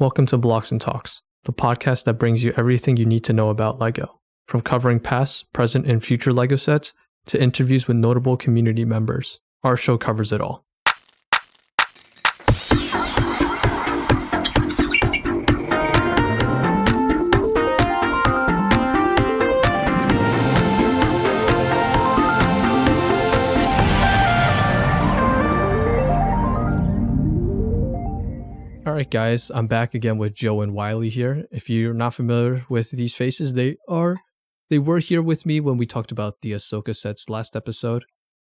Welcome to Blocks and Talks, the podcast that brings you everything you need to know about LEGO, from covering past, present, and future LEGO sets to interviews with notable community members. Our show covers it all. All right, guys, I'm back again with Joe and Wiley here. If you're not familiar with these faces, they were here with me when we talked about the Ahsoka sets last episode.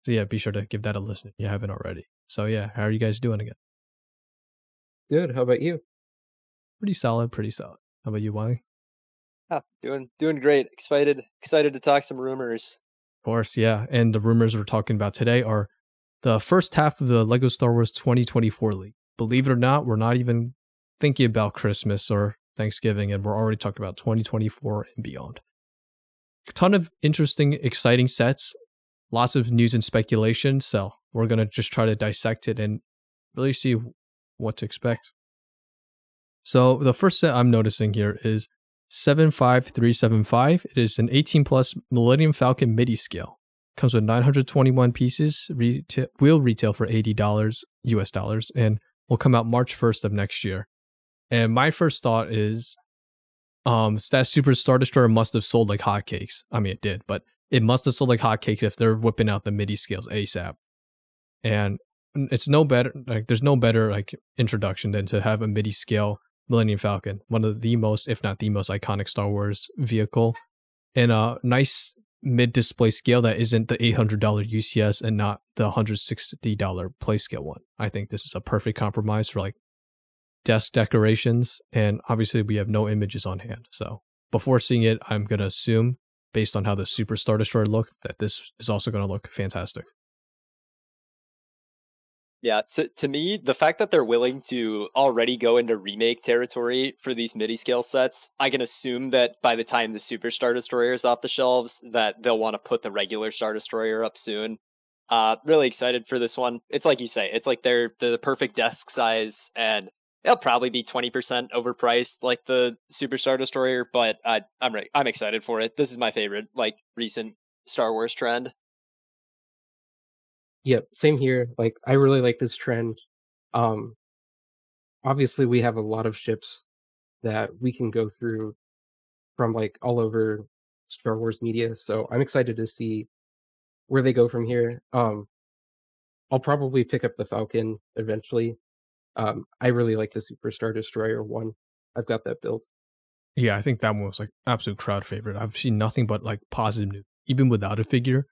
So yeah, be sure to give that a listen if you haven't already. So yeah, how are you guys doing again? Good. How about you? Pretty solid. How about you, Wiley? Doing great. Excited to talk some rumors. Of course, yeah. And the rumors we're talking about today are the first half of the LEGO Star Wars 2024 League. Believe it or not, we're not even thinking about Christmas or Thanksgiving, and we're already talking about 2024 and beyond. A ton of interesting, exciting sets, lots of news and speculation, so we're going to just try to dissect it and really see what to expect. So the first set I'm noticing here is 75375. It is an 18-plus Millennium Falcon MIDI scale. Comes with 921 pieces, will retail for $80 US, and will come out March 1st of next year. And my first thought is that Super Star Destroyer must have sold like hotcakes. I mean, it did, but it must have sold like hotcakes if they're whipping out the MIDI scales ASAP. And it's no better, like, there's no better like introduction than to have a MIDI scale Millennium Falcon, one of the most, if not the most iconic Star Wars vehicle, and a nice mid-display scale that isn't the $800 UCS and not the $160 play scale one. I think this is a perfect compromise for like desk decorations, and obviously we have no images on hand. So before seeing it, I'm going to assume, based on how the Super Star Destroyer looked, that this is also going to look fantastic. Yeah, to me, the fact that they're willing to already go into remake territory for these MIDI scale sets, I can assume that by the time the Super Star Destroyer is off the shelves, that they'll want to put the regular Star Destroyer up soon. Really excited for this one. It's like you say, it's like they're the perfect desk size, and they'll probably be 20% overpriced like the Super Star Destroyer, but I'm excited for it. This is my favorite like recent Star Wars trend. Yep, same here. Like, I really like this trend. Obviously, we have a lot of ships that we can go through from like all over Star Wars media. So I'm excited to see where they go from here. I'll probably pick up the Falcon eventually. I really like the Super Star Destroyer one. I've got that built. Yeah, I think that one was like absolute crowd favorite. I've seen nothing but like positive news, even without a figure.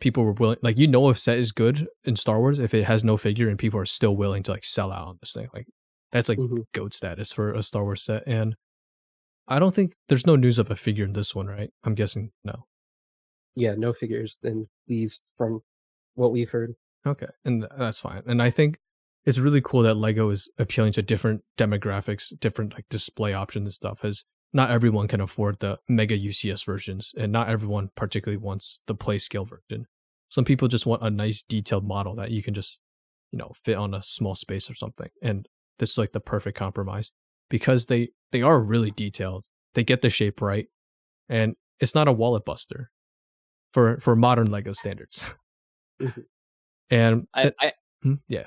People were willing, like, you know, if set is good in Star Wars, if it has no figure and people are still willing to like sell out on this thing, like that's like GOAT status for a Star Wars set. And I don't think there's no news of a figure in this one, right? I'm guessing no. Yeah, no figures in these from what we've heard. Okay, and that's fine. And I think it's really cool that LEGO is appealing to different demographics, different like display options and stuff, as not everyone can afford the mega UCS versions, and not everyone particularly wants the play scale version. Some people just want a nice detailed model that you can just, you know, fit on a small space or something. And this is like the perfect compromise because they are really detailed. They get the shape right, and it's not a wallet buster for modern LEGO standards. And yeah.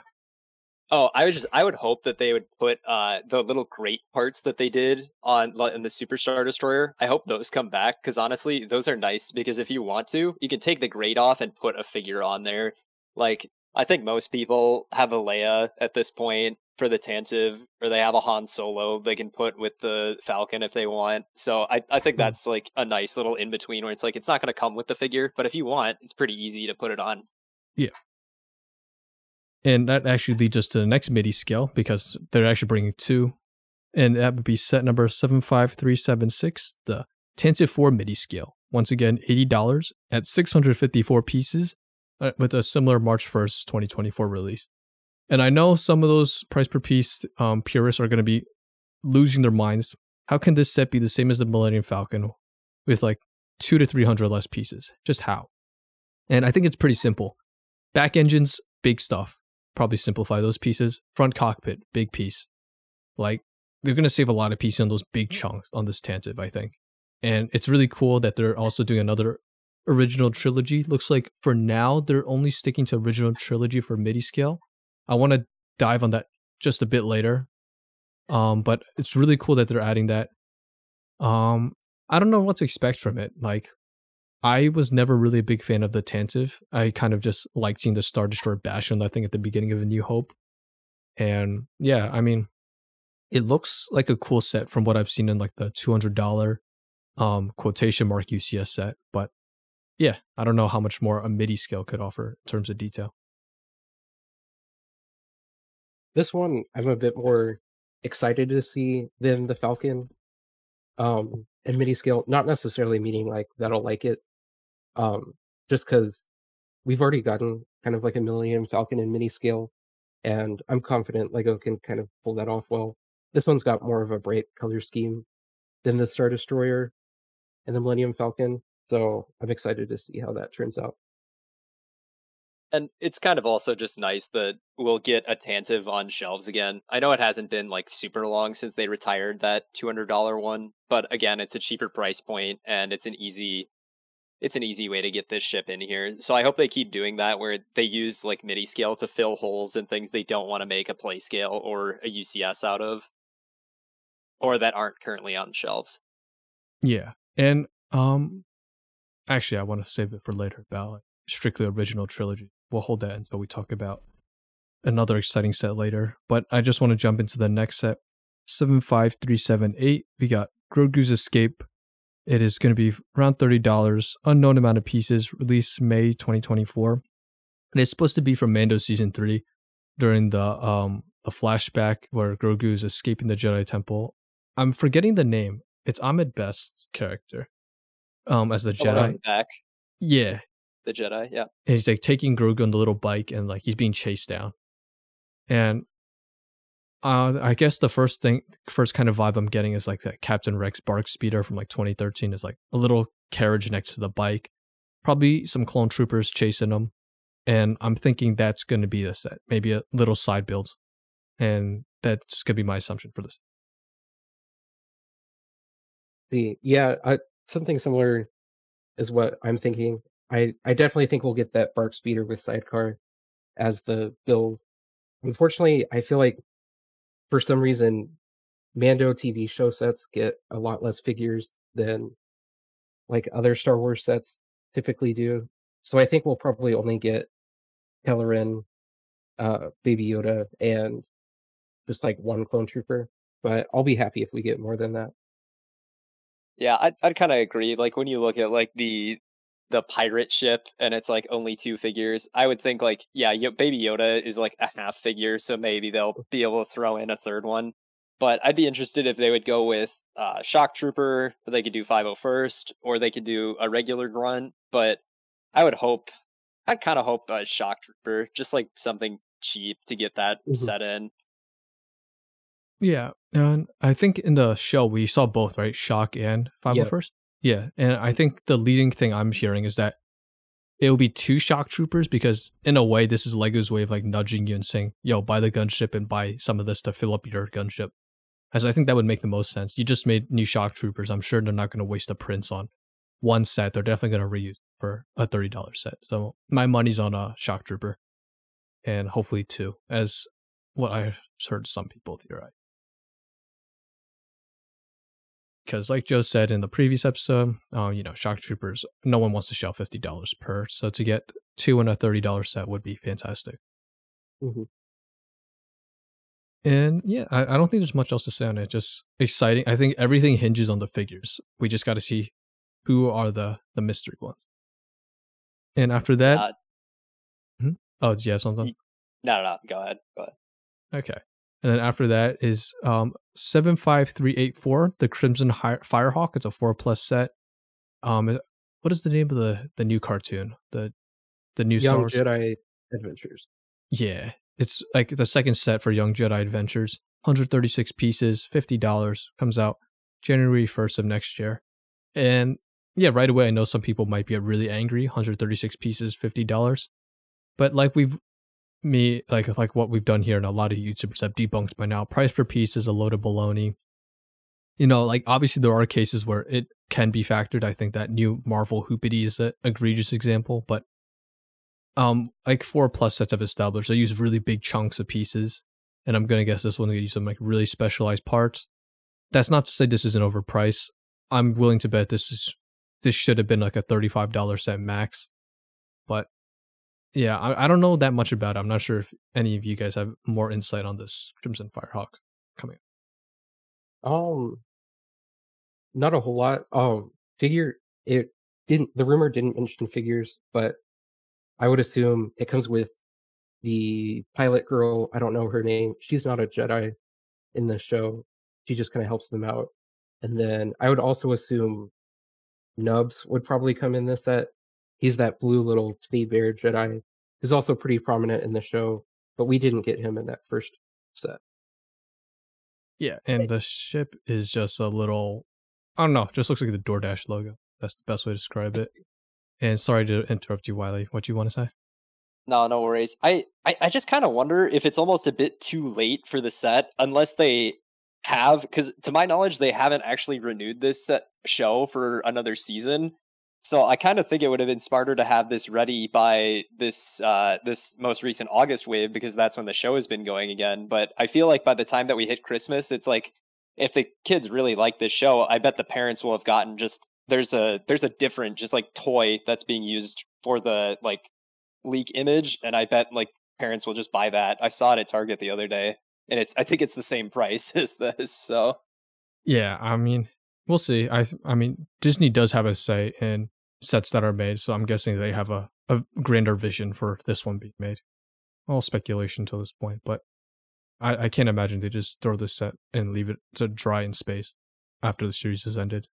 Oh, I would hope that they would put the little grate parts that they did on the Super Star Destroyer. I hope those come back, because honestly, those are nice, because if you want to, you can take the grate off and put a figure on there. Like, I think most people have a Leia at this point for the Tantive, or they have a Han Solo they can put with the Falcon if they want. So I think that's like a nice little in-between where it's like, it's not going to come with the figure, but if you want, it's pretty easy to put it on. Yeah. And that actually leads us to the next MIDI scale, because they're actually bringing two. And that would be set number 75376, the Tantive IV MIDI scale. Once again, $80 at 654 pieces with a similar March 1st, 2024 release. And I know some of those price per piece purists are going to be losing their minds. How can this set be the same as the Millennium Falcon with like 200 to 300 less pieces? Just how? And I think it's pretty simple. Back engines, big stuff. Probably simplify those pieces. Front cockpit, big piece. Like, they're going to save a lot of PC on those big chunks on this Tantive, I think. And it's really cool that they're also doing another original trilogy. Looks like for now, they're only sticking to original trilogy for MIDI scale. I want to dive on that just a bit later. But it's really cool that they're adding that. I don't know what to expect from it. Like, I was never really a big fan of the Tantive. I kind of just liked seeing the Star Destroyer bash on that thing at the beginning of A New Hope. And yeah, I mean, it looks like a cool set from what I've seen in like the $200 quotation mark UCS set. But yeah, I don't know how much more a MIDI scale could offer in terms of detail. This one, I'm a bit more excited to see than the Falcon. And MIDI scale, not necessarily meaning like that'll like it, just because we've already gotten kind of like a Millennium Falcon in MIDI scale, and I'm confident LEGO can kind of pull that off well. This one's got more of a bright color scheme than the Star Destroyer and the Millennium Falcon, so I'm excited to see how that turns out. And it's kind of also just nice that we'll get a Tantive on shelves again. I know it hasn't been like super long since they retired that $200 one, but again, it's a cheaper price point and it's an easy way to get this ship in here. So I hope they keep doing that, where they use like MIDI scale to fill holes and things they don't want to make a play scale or a UCS out of, or that aren't currently on shelves. Yeah, and actually, I want to save it for later about like, strictly original trilogy. We'll hold that until we talk about another exciting set later, but I just want to jump into the next set, 75378. We got Grogu's Escape. It is going to be around $30, unknown amount of pieces, released May 2024, and it's supposed to be from Mando Season 3 during the flashback where Grogu is escaping the Jedi Temple. I'm forgetting the name. It's Ahmed Best's character as the Jedi. Back. Yeah. The Jedi, yeah. And he's like taking Grogu on the little bike and like he's being chased down. And I guess the first kind of vibe I'm getting is like that Captain Rex Bark Speeder from like 2013 is like a little carriage next to the bike. Probably some clone troopers chasing him. And I'm thinking that's going to be the set. Maybe a little side build. And that's going to be my assumption for this. Yeah, something similar is what I'm thinking. I definitely think we'll get that Bark Speeder with Sidecar as the build. Unfortunately, I feel like for some reason, Mando TV show sets get a lot less figures than like other Star Wars sets typically do. So I think we'll probably only get Kelleran, Baby Yoda, and just like one clone trooper. But I'll be happy if we get more than that. Yeah, I'd kind of agree. Like when you look at like the pirate ship and it's like only two figures, I would think like, yeah, Baby Yoda is like a half figure, so maybe they'll be able to throw in a third one. But I'd be interested if they would go with Shock Trooper, or they could do 501st, or they could do a regular grunt. But I'd kind of hope a Shock Trooper, just like something cheap to get that set in. Yeah, and I think in the show we saw both, right? Shock and 501st? Yep. Yeah, and I think the leading thing I'm hearing is that it will be two Shock Troopers, because in a way, this is LEGO's way of like nudging you and saying, yo, buy the gunship and buy some of this to fill up your gunship. As I think that would make the most sense. You just made new Shock Troopers. I'm sure they're not going to waste the prints on one set. They're definitely going to reuse for a $30 set. So my money's on a Shock Trooper, and hopefully two, as what I heard some people theorize. Because like Joe said in the previous episode, Shock Troopers, no one wants to shell $50 per. So to get two in a $30 set would be fantastic. Mm-hmm. And yeah, I don't think there's much else to say on it. Just exciting. I think everything hinges on the figures. We just got to see who are the mystery ones. And after that... Oh, did you have something? No. Go ahead. Okay. And then after that is 75384, the Crimson Firehawk. It's a 4+ set. What is the name of the new cartoon? The new Young Jedi Adventures. Yeah, it's like the second set for Young Jedi Adventures. 136 pieces, $50. Comes out January 1st of next year. And yeah, right away I know some people might be really angry. 136 pieces, $50. But like we've me, like what we've done here and a lot of YouTubers have debunked by now, price per piece is a load of baloney. You know, like, obviously there are cases where it can be factored. I think that new Marvel Hoopity is an egregious example, but like 4+ sets I've established, I use really big chunks of pieces, and I'm going to guess this one's going to use some like really specialized parts. That's not to say this isn't overpriced. I'm willing to bet this should have been like a $35 set max, but yeah, I don't know that much about it. I'm not sure if any of you guys have more insight on this Crimson Firehawk coming up. Not a whole lot. Figure, it didn't, the rumor didn't mention figures, but I would assume it comes with the pilot girl. I don't know her name. She's not a Jedi in the show. She just kind of helps them out. And then I would also assume Nubs would probably come in this set. He's that blue little teddy bear Jedi who's also pretty prominent in the show, but we didn't get him in that first set. Yeah, and the ship is just a little, I don't know, just looks like the DoorDash logo. That's the best way to describe it. And sorry to interrupt you, Wiley. What do you want to say? No, no worries. I just kind of wonder if it's almost a bit too late for the set, unless they have, because to my knowledge, they haven't actually renewed this show for another season. So I kind of think it would have been smarter to have this ready by this this most recent August wave, because that's when the show has been going again. But I feel like by the time that we hit Christmas, it's like, if the kids really like this show, I bet the parents will have gotten just, there's a different just like toy that's being used for the like leak image, and I bet like parents will just buy that. I saw it at Target the other day, and it's, I think it's the same price as this. So yeah, I mean, we'll see. I mean, Disney does have a say in sets that are made, so I'm guessing they have a grander vision for this one being made. All speculation to this point, but I can't imagine they just throw this set and leave it to dry in space after the series has ended.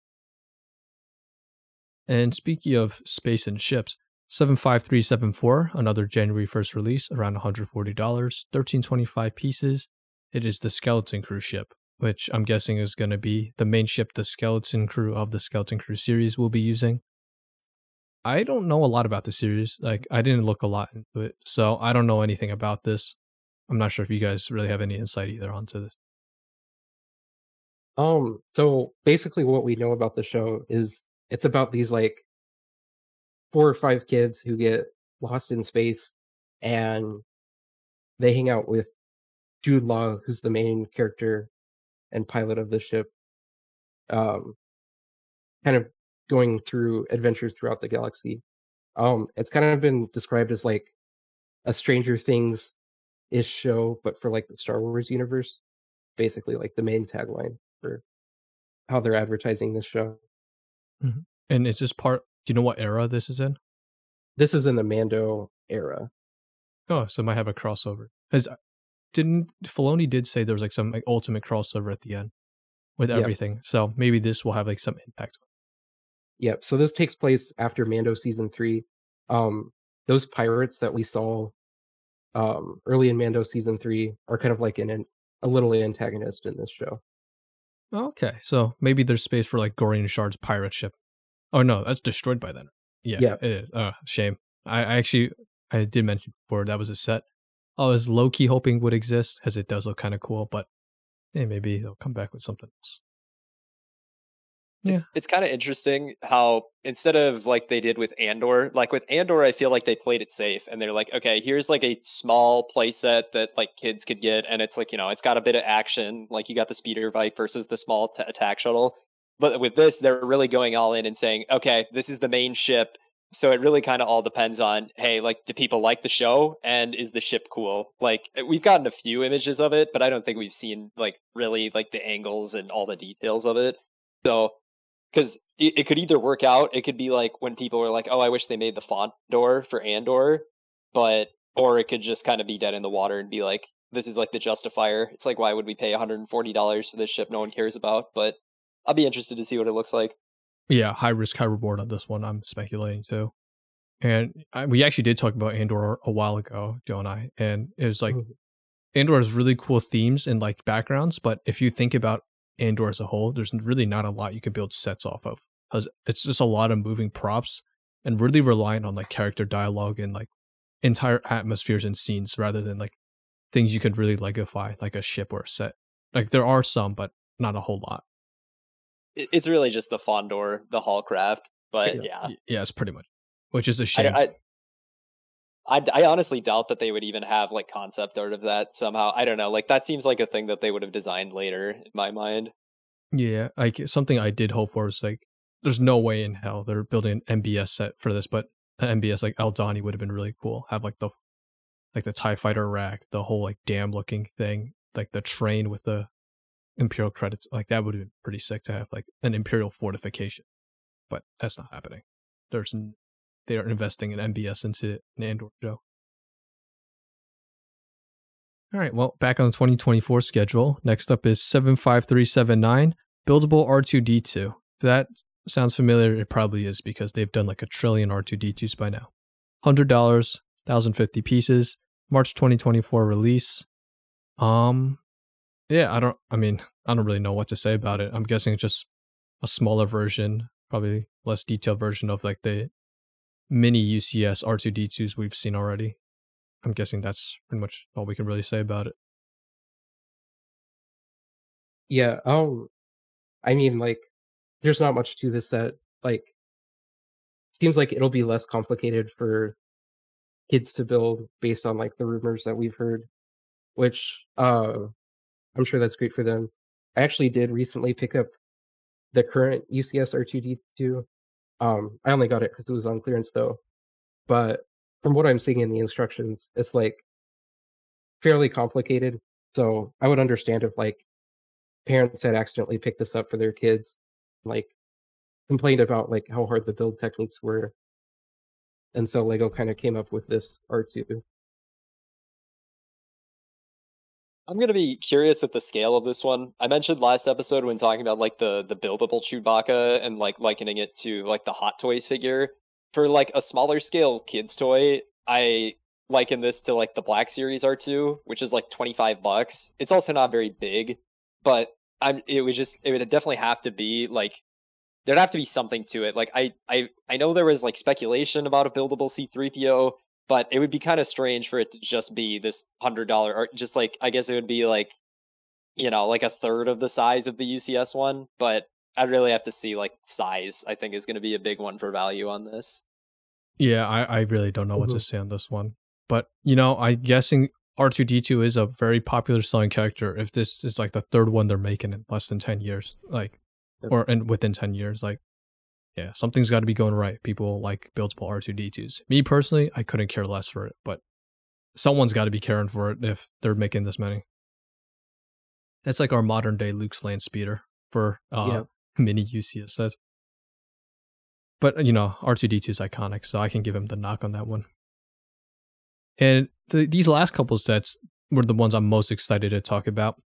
And speaking of space and ships, 75374, another January 1st release, around $140, 1325 pieces. It is the Skeleton Crew ship, which I'm guessing is going to be the main ship the Skeleton Crew of the Skeleton Crew series will be using. I don't know a lot about the series. Like, I didn't look a lot into it, so I don't know anything about this. I'm not sure if you guys really have any insight either onto this. So basically what we know about the show is it's about these like 4 or 5 kids who get lost in space, and they hang out with Jude Law, who's the main character and pilot of the ship, kind of going through adventures throughout the galaxy. It's kind of been described as like a Stranger Things is show, but for like the Star Wars universe, basically, like the main tagline for how they're advertising this show. Mm-hmm. And is this part, do you know what era this is in? This is in the Mando era. Oh, so it might have a crossover. Filoni did say there was like some like ultimate crossover at the end with everything. Yep. So maybe this will have like some impact. Yep. So this takes place after Mando season 3. Those pirates that we saw early in Mando season 3 are kind of like a little antagonist in this show. Okay, so maybe there's space for like Gorion Shard's pirate ship. Oh no, that's destroyed by then. Yeah. It is. Shame. I did mention before that was a set I was low key hoping would exist, as it does look kind of cool. But hey, maybe they'll come back with something else. Yeah. It's kind of interesting how instead of like they did with Andor, I feel like they played it safe and they're like, okay, here's like a small play set that like kids could get. And it's like, you know, it's got a bit of action. Like you got the speeder bike versus the small attack shuttle. But with this, they're really going all in and saying, okay, this is the main ship. So it really kind of all depends on, hey, like, do people like the show? And is the ship cool? Like, we've gotten a few images of it, but I don't think we've seen like really like the angles and all the details of it. So, because it could either work out, it could be like when people were like, oh, I wish they made the font door for Andor, or it could just kind of be dead in the water and be like, this is like the Justifier. It's like, why would we pay $140 for this ship no one cares about? But I'll be interested to see what it looks like. Yeah, high risk, high reward on this one, I'm speculating too. And we actually did talk about Andor a while ago, Joe and I, and it was like, Andor has really cool themes and like backgrounds, but if you think about Andor as a whole, there's really not a lot you can build sets off of, because it's just a lot of moving props and really reliant on like character dialogue and like entire atmospheres and scenes rather than like things you could really Legofy, like a ship or a set. Like there are some, but not a whole lot. It's really just the Fondor, the Hallcraft, but yeah, it's pretty much, which is a shame. I honestly doubt that they would even have like concept art of that somehow. I don't know. Like that seems like a thing that they would have designed later in my mind. Yeah. Like something I did hope for was like, there's no way in hell they're building an MBS set for this, but an MBS like Aldani would have been really cool. Have like the TIE fighter rack, the whole like dam looking thing, like the train with the Imperial credits. Like that would have been pretty sick to have like an Imperial fortification, but that's not happening. They are investing in MBS into an Andor show. All right, well, back on the 2024 schedule. Next up is 75379, buildable R2-D2. That sounds familiar. It probably is because they've done like a trillion R2-D2s by now. $100, 1,050 pieces, March 2024 release. Yeah, I don't really know what to say about it. I'm guessing it's just a smaller version, probably less detailed version of like the mini UCS R2-D2s we've seen already. I'm guessing that's pretty much all we can really say about it. Yeah, there's not much to this set. Like, it seems like it'll be less complicated for kids to build based on like the rumors that we've heard, which I'm sure that's great for them. I actually did recently pick up the current UCS R2-D2. I only got it because it was on clearance though, but from what I'm seeing in the instructions, it's like fairly complicated. So I would understand if like parents had accidentally picked this up for their kids, like complained about like how hard the build techniques were. And so LEGO kind of came up with this R2. I'm going to be curious at the scale of this one. I mentioned last episode when talking about like the buildable Chewbacca and like likening it to like the Hot Toys figure. For like a smaller scale kids toy, I liken this to like the Black Series R2, which is like $25. It's also not very big, but it would definitely have to be like, there'd have to be something to it. Like I know there was like speculation about a buildable C-3PO, but it would be kind of strange for it to just be this $100 or just like, I guess it would be like, you know, like a third of the size of the UCS one, but I'd really have to see like size, I think, is going to be a big one for value on this. Yeah, I really don't know what to say on this one, but you know, I'm guessing R2-D2 is a very popular selling character. If this is like the third one they're making in less than 10 years, like, or and within 10 years, like, yeah, something's got to be going right. People like buildable R2-D2s. Me personally, I couldn't care less for it, but someone's got to be caring for it if they're making this many. That's like our modern day Luke's Land Speeder for mini UCS sets. But, you know, R2-D2 is iconic, so I can give him the knock on that one. And these last couple sets were the ones I'm most excited to talk about.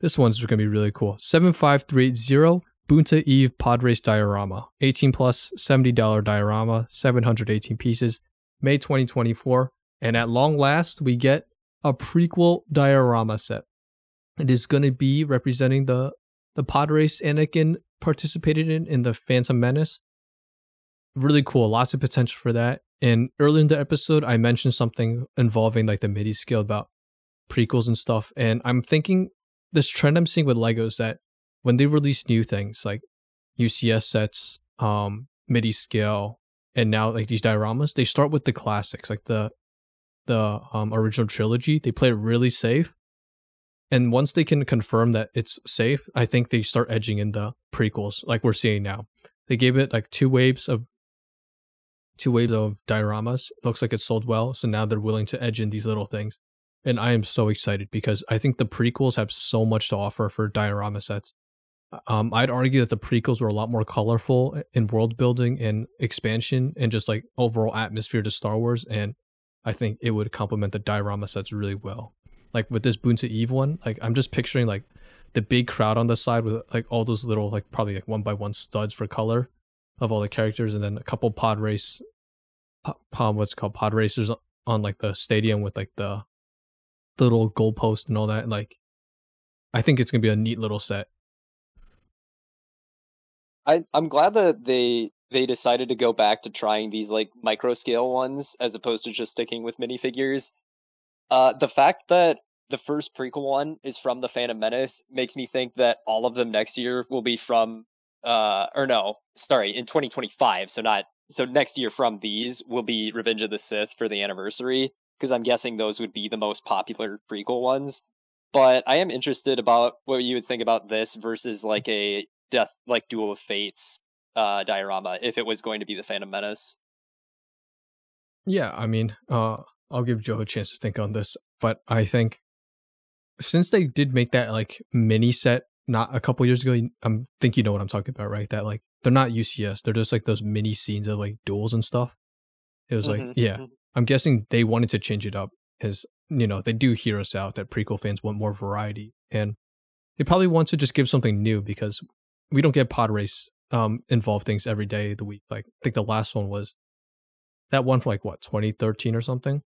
This one's going to be really cool. 75380. Bunta Eve Podrace Diorama, 18 plus, $70 diorama, 718 pieces, May 2024. And at long last, we get a prequel diorama set. It is going to be representing the Podrace Anakin participated in the Phantom Menace. Really cool. Lots of potential for that. And early in the episode, I mentioned something involving like the MIDI scale about prequels and stuff. And I'm thinking this trend I'm seeing with LEGO is that when they release new things like UCS sets, MIDI scale, and now like these dioramas, they start with the classics, like the original trilogy. They play it really safe, and once they can confirm that it's safe, I think they start edging in the prequels, like we're seeing now. They gave it like two waves of dioramas. It looks like it sold well, so now they're willing to edge in these little things, and I am so excited because I think the prequels have so much to offer for diorama sets. I'd argue that the prequels were a lot more colorful in world building and expansion and just like overall atmosphere to Star Wars, and I think it would complement the diorama sets really well. Like with this Bunta Eve one, like I'm just picturing like the big crowd on the side with like all those little like probably like 1x1 studs for color of all the characters, and then a couple pod racers on like the stadium with like the little goalpost and all that. Like I think it's gonna be a neat little set. I'm glad that they they decided to go back to trying these like micro scale ones as opposed to just sticking with minifigures. The fact that the first prequel one is from The Phantom Menace makes me think that all of them next year will be from, in 2025. So next year from these will be Revenge of the Sith for the anniversary, because I'm guessing those would be the most popular prequel ones. But I am interested about what you would think about this versus like a Duel of Fates diorama, if it was going to be The Phantom Menace. Yeah, I mean, I'll give Joe a chance to think on this, but I think since they did make that like mini set not a couple years ago, I think you know what I'm talking about, right? That like they're not UCS, they're just like those mini scenes of like duels and stuff. It was like, yeah, I'm guessing they wanted to change it up because, you know, they do hear us out that prequel fans want more variety, and they probably want to just give something new because we don't get pod race involved things every day of the week. Like I think the last one was that one for like what, 2013 or something.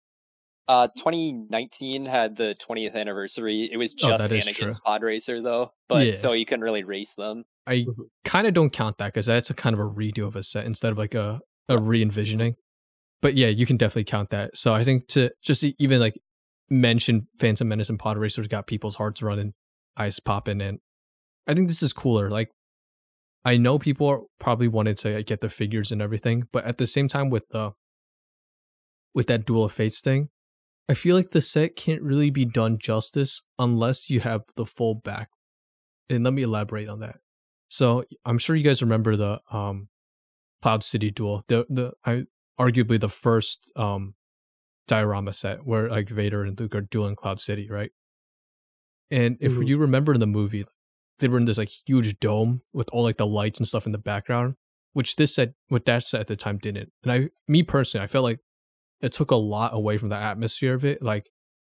2019 had the 20th anniversary. It was just Anakin's pod racer though, but yeah. So you couldn't really race them. I kind of don't count that because that's a kind of a redo of a set instead of like a re-envisioning. But yeah, you can definitely count that. So I think to just even like mention Phantom Menace and pod racers got people's hearts running, eyes popping, and I think this is cooler. Like I know people probably wanted to get the figures and everything, but at the same time with that Duel of Fates thing, I feel like the set can't really be done justice unless you have the full back. And let me elaborate on that. So I'm sure you guys remember the Cloud City duel, arguably the first diorama set where like Vader and Luke are dueling Cloud City, right? And if you remember in the movie, they were in this like huge dome with all like the lights and stuff in the background, which this set, what that set at the time didn't. And I felt like it took a lot away from the atmosphere of it. Like,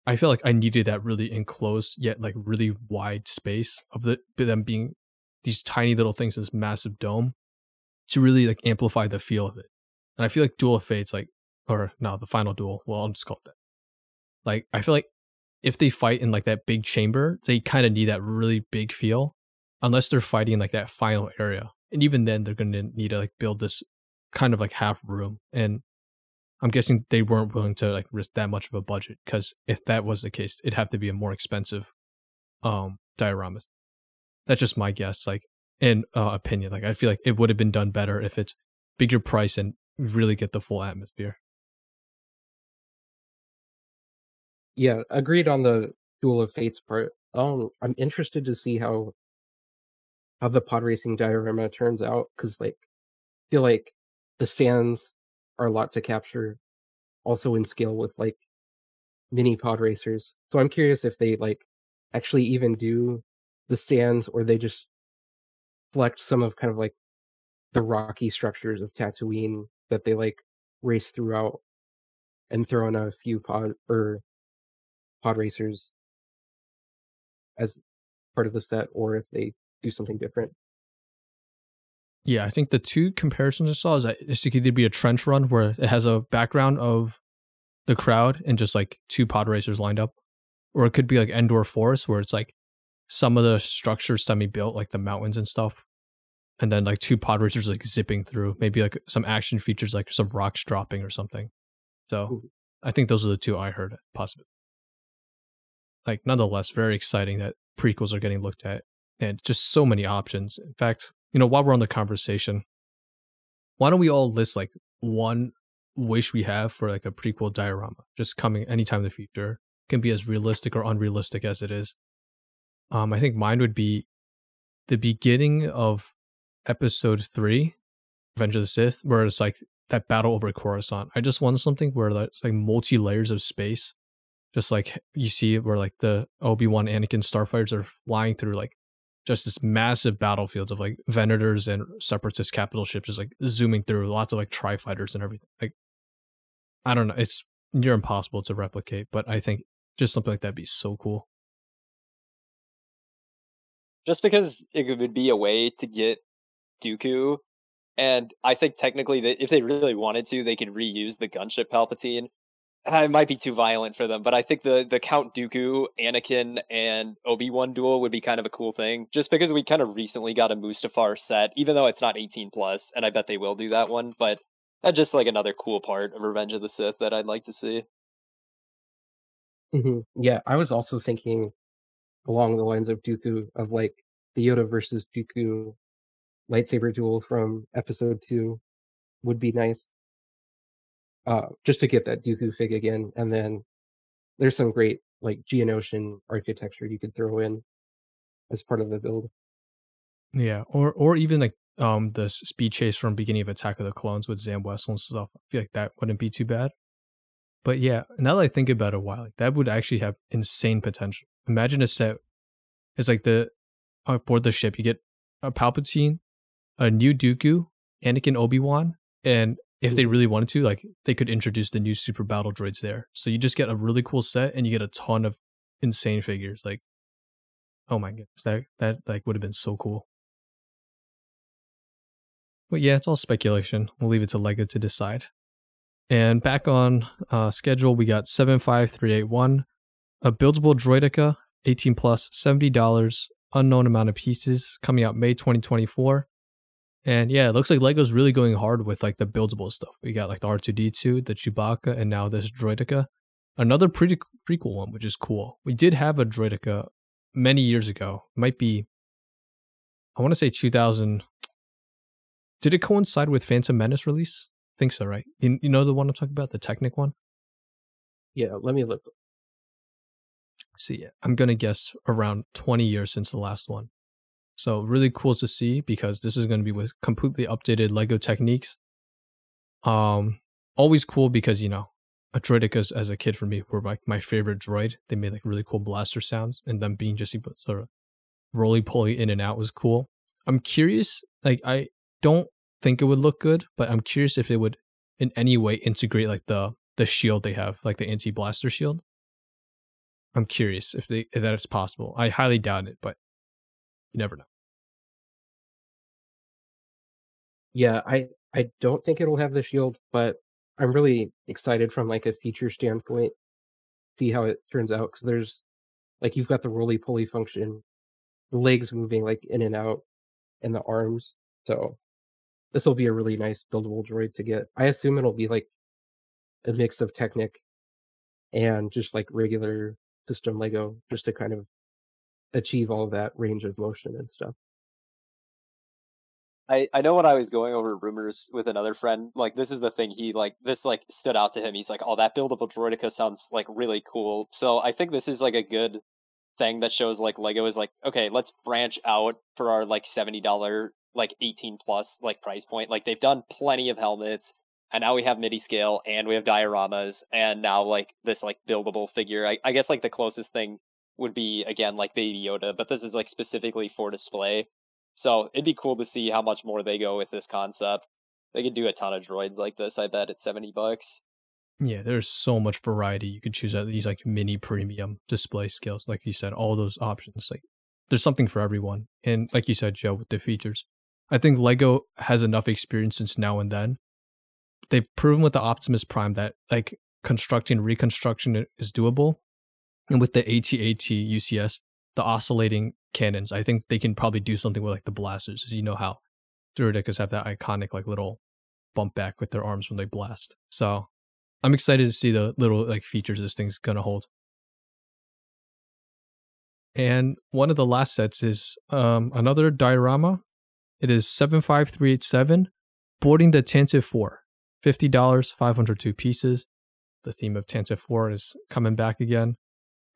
I feel like I needed that really enclosed yet like really wide space of them being these tiny little things in this massive dome to really like amplify the feel of it. And I feel like Duel of Fates, the final duel. Well, I'll just call it that. Like, I feel like if they fight in like that big chamber, they kind of need that really big feel, unless they're fighting in like that final area. And even then, they're going to need to like build this kind of like half room. And I'm guessing they weren't willing to like risk that much of a budget, because if that was the case, it'd have to be a more expensive diorama. That's just my guess, like, and opinion. Like, I feel like it would have been done better if it's bigger price and really get the full atmosphere. Yeah, agreed on the Duel of Fates part. Oh, I'm interested to see how the pod racing diorama turns out, because like I feel like the stands are a lot to capture, also in scale with like mini pod racers. So I'm curious if they like actually even do the stands, or they just select some of kind of like the rocky structures of Tatooine that they like race throughout and throw in a few pod racers as part of the set, or if they do something different. Yeah, I think the two comparisons I saw is that it could either be a trench run where it has a background of the crowd and just like two pod racers lined up, or it could be like Endor Forest where it's like some of the structures semi-built, like the mountains and stuff, and then like two pod racers like zipping through, maybe like some action features like some rocks dropping or something. So I think those are the two I heard possibly. Like nonetheless, very exciting that prequels are getting looked at, and just so many options. In fact, you know, while we're on the conversation, why don't we all list like one wish we have for like a prequel diorama just coming anytime in the future? It can be as realistic or unrealistic as it is. I think mine would be the beginning of Episode 3, Revenge of the Sith, where it's like that battle over Coruscant. I just want something where there's like multi layers of space, just like you see where like the Obi-Wan Anakin starfighters are flying through like just this massive battlefields of like Venators and Separatist capital ships just like zooming through, lots of like tri-fighters and everything. Like, I don't know, it's near impossible to replicate, but I think just something like that'd be so cool. Just because it would be a way to get Dooku, and I think technically that if they really wanted to, they could reuse the gunship Palpatine. I might be too violent for them, but I think the Count Dooku, Anakin, and Obi-Wan duel would be kind of a cool thing, just because we kind of recently got a Mustafar set, even though it's not 18+, and I bet they will do that one, but that's just like another cool part of Revenge of the Sith that I'd like to see. Yeah, I was also thinking along the lines of Dooku, of like the Yoda versus Dooku lightsaber duel from Episode 2 would be nice. Just to get that Dooku fig again. And then there's some great like Geonosian architecture you could throw in as part of the build. Yeah, or even like the speed chase from beginning of Attack of the Clones with Zam Wessel and stuff. I feel like that wouldn't be too bad. But yeah, now that I think about it a while, like, that would actually have insane potential. Imagine a set, it's like the aboard the ship, you get a Palpatine, a new Dooku, Anakin, Obi-Wan, and if they really wanted to, like they could introduce the new Super Battle Droids there. So you just get a really cool set and you get a ton of insane figures. Like, oh my goodness, that like would have been so cool. But yeah, it's all speculation. We'll leave it to LEGO to decide. And back on schedule, we got 75381, a buildable Droideka, 18+, $70, unknown amount of pieces, coming out May 2024. And yeah, it looks like LEGO's really going hard with like the buildable stuff. We got like the R2-D2, the Chewbacca, and now this Droideka. Another pretty prequel one, which is cool. We did have a Droideka many years ago. It might be, I want to say 2000. Did it coincide with Phantom Menace release? I think so, right? You know the one I'm talking about, the Technic one? Yeah, let me look. So yeah, I'm going to guess around 20 years since the last one. So really cool to see, because this is going to be with completely updated LEGO techniques. Always cool because, you know, Droidekas as a kid for me were like my favorite droid. They made like really cool blaster sounds, and them being just sort of roly-poly in and out was cool. I'm curious, like I don't think it would look good, but I'm curious if it would in any way integrate like the shield they have, like the anti-blaster shield. I'm curious if that is possible. I highly doubt it, but you never know. Yeah, I don't think it'll have the shield, but I'm really excited from like a feature standpoint. See how it turns out, because there's like you've got the roly-poly function, the legs moving like in and out, and the arms. So this will be a really nice buildable droid to get. I assume it'll be like a mix of Technic and just like regular system LEGO, just to kind of achieve all that range of motion and stuff. I know when I was going over rumors with another friend, like this is the thing he like, this like stood out to him. He's like, oh, that buildable Droideka sounds like really cool. So I think this is like a good thing that shows like LEGO is like, okay, let's branch out for our like $70, like 18+ like price point. Like they've done plenty of helmets, and now we have midi scale and we have dioramas, and now like this like buildable figure. I guess like the closest thing would be, again, like Baby Yoda, but this is like specifically for display. So it'd be cool to see how much more they go with this concept. They could do a ton of droids like this, I bet, at $70. Yeah, there's so much variety. You could choose out these like mini premium display scales. Like you said, all those options. Like there's something for everyone. And like you said, Joe, with the features, I think LEGO has enough experience since now and then. They've proven with the Optimus Prime that like constructing reconstruction is doable. And with the AT-AT UCS, the oscillating cannons, I think they can probably do something with like the blasters. As you know how Droidekas have that iconic like little bump back with their arms when they blast. So I'm excited to see the little like features this thing's going to hold. And one of the last sets is another diorama. It is 75387, boarding the Tantive IV, $50, 502 pieces. The theme of Tantive IV is coming back again.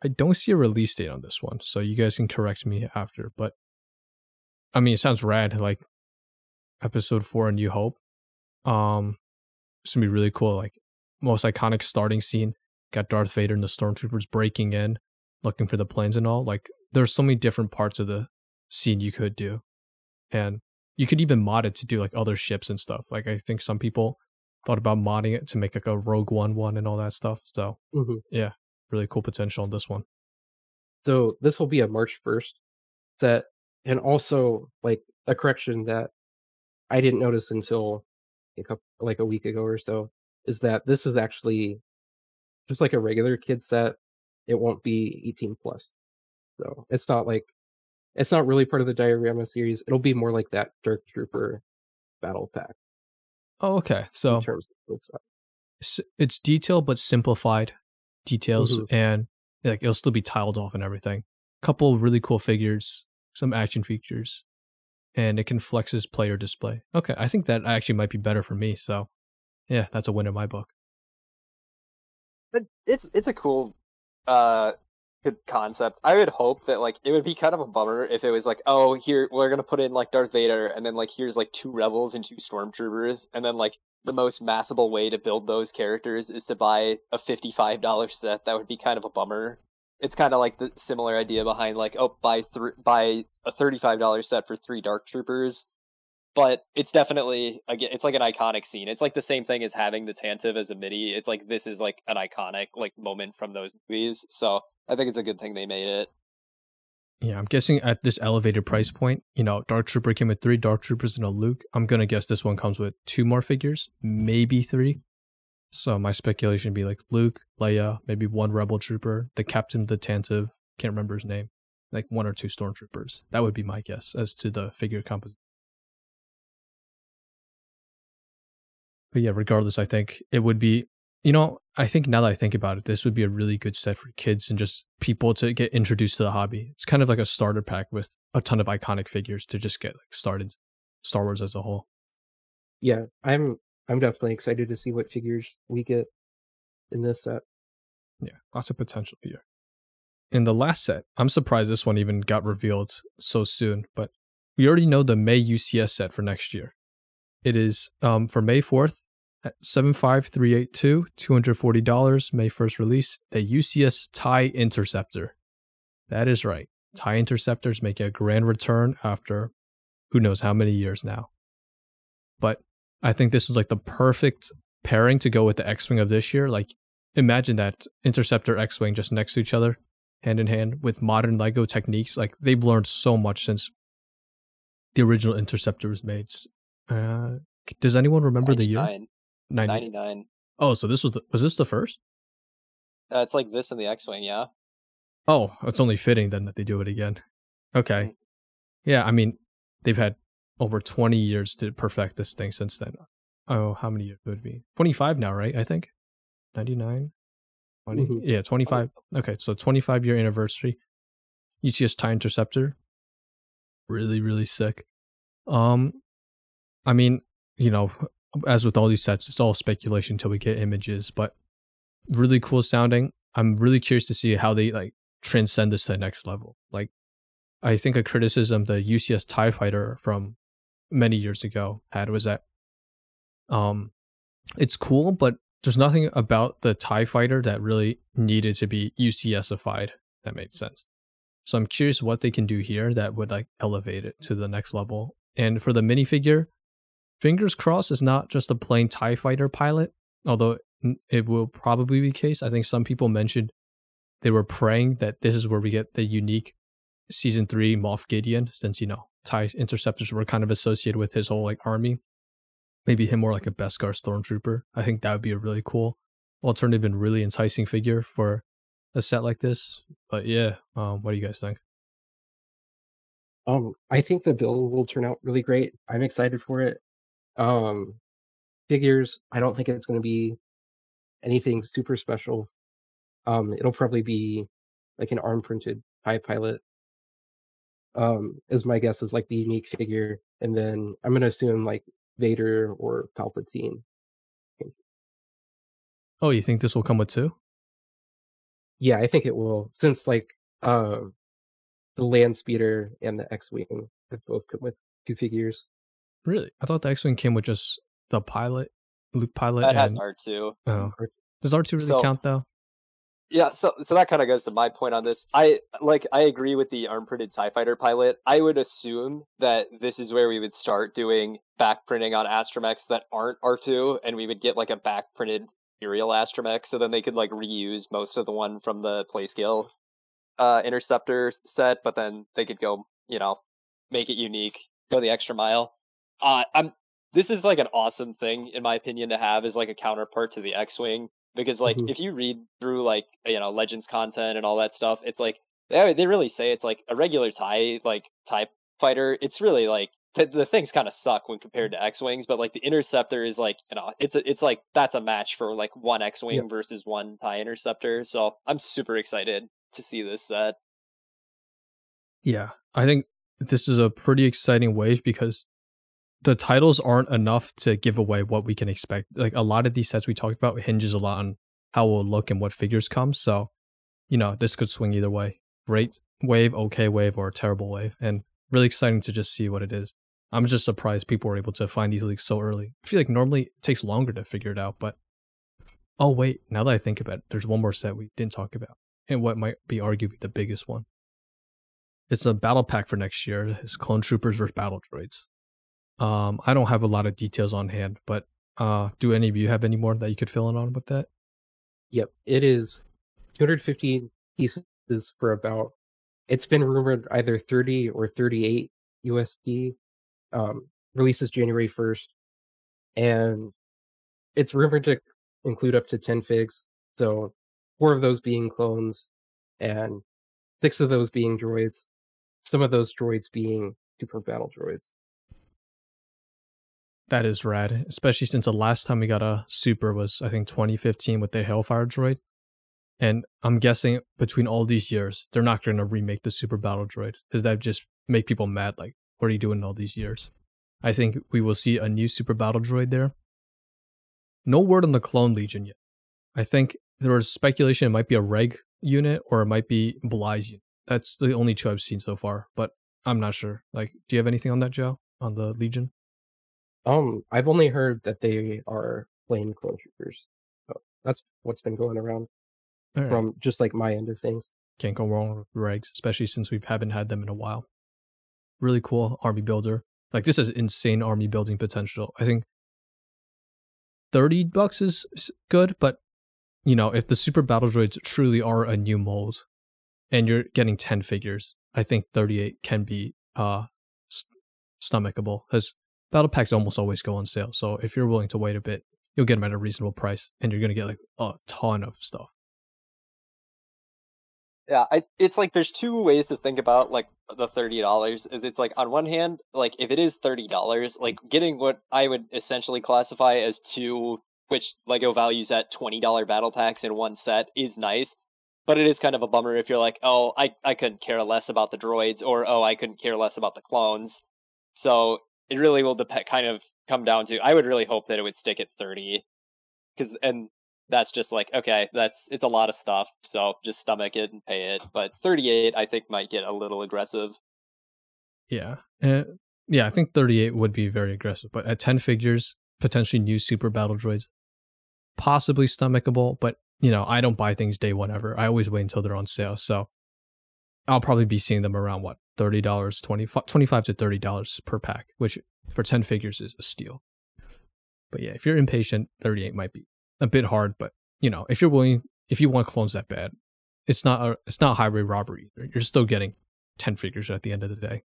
I don't see a release date on this one, so you guys can correct me after, but I mean, it sounds rad, like Episode 4, A New Hope. It's going to be really cool, like, most iconic starting scene. Got Darth Vader and the Stormtroopers breaking in, looking for the planes and all. Like, there's so many different parts of the scene you could do. And you could even mod it to do, like, other ships and stuff. Like, I think some people thought about modding it to make, like, a Rogue One one and all that stuff. So, yeah. Really cool potential on this one. So this will be a March 1st set, and also like a correction that I didn't notice until a couple, like a week ago or so, is that this is actually just like a regular kid set, it won't be 18+. So it's not like, it's not really part of the Diorama series. It'll be more like that Dark Trooper battle pack. Oh, okay. So in terms of stuff, it's detailed but simplified details, mm-hmm. and like it'll still be tiled off and everything. Couple of really cool figures, some action features, and it can flex his player display. Okay, I think that actually might be better for me. So yeah, that's a win in my book. But it's a cool good concept. I would hope that like it would be kind of a bummer if it was like, oh, here we're gonna put in like Darth Vader, and then like here's like 2 rebels and 2 stormtroopers, and then like the most massable way to build those characters is to buy a $55 set. That would be kind of a bummer. It's kind of like the similar idea behind like, oh, buy a $35 set for 3 Dark Troopers. But it's definitely, again, it's like an iconic scene. It's like the same thing as having the Tantive as a midi. It's like, this is like an iconic like moment from those movies. So I think it's a good thing they made it. Yeah, I'm guessing at this elevated price point, you know, Dark Trooper came with 3 Dark Troopers and a Luke. I'm going to guess this one comes with 2 more figures, maybe 3. So my speculation would be like Luke, Leia, maybe 1 Rebel Trooper, the Captain of the Tantive, can't remember his name, like 1 or 2 Stormtroopers. That would be my guess as to the figure composition. But yeah, regardless, I think it would be, you know, I think now that I think about it, this would be a really good set for kids and just people to get introduced to the hobby. It's kind of like a starter pack with a ton of iconic figures to just get like started Star Wars as a whole. Yeah, I'm definitely excited to see what figures we get in this set. Yeah, lots of potential here. In the last set, I'm surprised this one even got revealed so soon, but we already know the May UCS set for next year. It is for May 4th at 75382, $240, May 1st release, the UCS TIE Interceptor. That is right. TIE Interceptors make a grand return after who knows how many years now. But I think this is like the perfect pairing to go with the X-Wing of this year. Like, imagine that Interceptor X-Wing just next to each other, hand in hand, with modern LEGO techniques. Like, they've learned so much since the original Interceptor was made. Does anyone remember the year? 99. Oh, so this was this the first? It's like this in the X-Wing, yeah. Oh, it's only fitting then that they do it again. Okay. Yeah, I mean, they've had over 20 years to perfect this thing since then. Oh, how many years would it be? 25 now, right? I think 99. 20? Mm-hmm. Yeah, 25. Okay, so 25-year anniversary. UCS TIE Interceptor. Really, really sick. I mean, you know, as with all these sets, it's all speculation until we get images, but really cool sounding. I'm really curious to see how they like transcend this to the next level. Like, I think a criticism the UCS TIE Fighter from many years ago had was that it's cool, but there's nothing about the TIE Fighter that really needed to be UCS-ified. That made sense. So I'm curious what they can do here that would like elevate it to the next level. And for the minifigure, fingers crossed is not just a plain TIE Fighter pilot, although it will probably be the case. I think some people mentioned they were praying that this is where we get the unique Season 3 Moff Gideon, since, you know, TIE Interceptors were kind of associated with his whole, like, army. Maybe him more like a Beskar Stormtrooper. I think that would be a really cool alternative and really enticing figure for a set like this. But yeah, what do you guys think? I think the build will turn out really great. I'm excited for it. Figures, I don't think it's going to be anything super special. It'll probably be like an arm-printed TIE pilot. Is my guess is like the unique figure, and then I'm gonna assume like Vader or Palpatine. Oh, you think this will come with 2? Yeah, I think it will, since like the Land Speeder and the X-Wing have both come with 2 figures. Really? I thought the X-Wing came with just the pilot, Luke pilot. That has R2. Oh. Does R2 really count though? Yeah, so that kind of goes to my point on this. I agree with the arm-printed TIE Fighter pilot. I would assume that this is where we would start doing back-printing on astromechs that aren't R2, and we would get, like, a back-printed Imperial astromech, so then they could, like, reuse most of the one from the Playscale Interceptor set, but then they could go, you know, make it unique, go the extra mile. This is, like, an awesome thing, in my opinion, to have as, like, a counterpart to the X-Wing. because like if you read through like, you know, Legends content and all that stuff, it's like they really say it's like a regular TIE fighter. It's really like the things kind of suck when compared to X-Wings, but like the Interceptor is like, you know, it's like that's a match for like one X-Wing versus one TIE Interceptor. So I'm super excited to see this set. Yeah, I think this is a pretty exciting wave because the titles aren't enough to give away what we can expect. Like a lot of these sets we talked about hinges a lot on how we'll look and what figures come. So, you know, this could swing either way. Great wave, okay wave, or a terrible wave. And really exciting to just see what it is. I'm just surprised people were able to find these leaks so early. I feel like normally it takes longer to figure it out, but oh wait, now that I think about it, there's one more set we didn't talk about and what might be arguably the biggest one. It's a battle pack for next year. It's Clone Troopers versus Battle Droids. I don't have a lot of details on hand, but do any of you have any more that you could fill in on with that? Yep, it is 250 pieces for about, it's been rumored either 30 or 38 USD. Releases January 1st, and it's rumored to include up to 10 figs, so 4 of those being clones, and 6 of those being droids, some of those droids being Super Battle Droids. That is rad, especially since the last time we got a Super was, I think, 2015 with the Hellfire Droid. And I'm guessing between all these years, they're not going to remake the Super Battle Droid because that would just make people mad. Like, what are you doing all these years? I think we will see a new Super Battle Droid there. No word on the Clone Legion yet. I think there was speculation it might be a Reg unit or it might be Bly's unit. That's the only two I've seen so far, but I'm not sure. Like, do you have anything on that, Joe, on the Legion? I've only heard that they are playing Clone Troopers. So that's what's been going around. Right. From just like my end of things. Can't go wrong with Regs, especially since we haven't had them in a while. Really cool army builder. Like this is insane army building potential. I think $30 is good, but you know, if the Super Battle Droids truly are a new mold and you're getting 10 figures, I think 38 can be stomachable because battle packs almost always go on sale. So if you're willing to wait a bit, you'll get them at a reasonable price and you're going to get like a ton of stuff. Yeah, it's like there's two ways to think about like the $30 is it's like on one hand, like if it is $30, like getting what I would essentially classify as two, which LEGO values at $20 battle packs in one set is nice. But it is kind of a bummer if you're like, oh, I couldn't care less about the droids or, oh, I couldn't care less about the clones. So it really will kind of come down to, I would really hope that it would stick at 30 and that's just like, okay, it's a lot of stuff, so just stomach it and pay it. But 38, I think, might get a little aggressive. Yeah. Yeah, I think 38 would be very aggressive. But at 10 figures, potentially new Super Battle Droids, possibly stomachable. But, you know, I don't buy things day one ever. I always wait until they're on sale. So I'll probably be seeing them around, what, $30, $25 to $30 per pack, which for 10 figures is a steal. But yeah, if you're impatient, 38 might be a bit hard, but you know, if you're willing, if you want clones that bad, it's not highway robbery either. You're still getting 10 figures at the end of the day.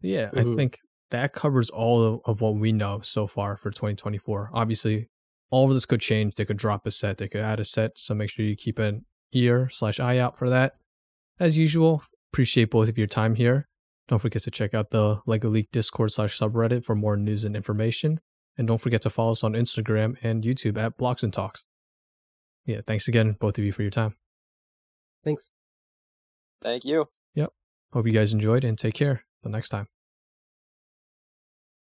Yeah, I think that covers all of what we know so far for 2024. Obviously, all of this could change. They could drop a set. They could add a set. So make sure you keep an ear/eye out for that. As usual, appreciate both of your time here. Don't forget to check out the LEGO Leak Discord/subreddit for more news and information. And don't forget to follow us on Instagram and YouTube at Blocks and Talks. Yeah, thanks again, both of you, for your time. Thanks. Thank you. Yep. Hope you guys enjoyed and take care. Till next time.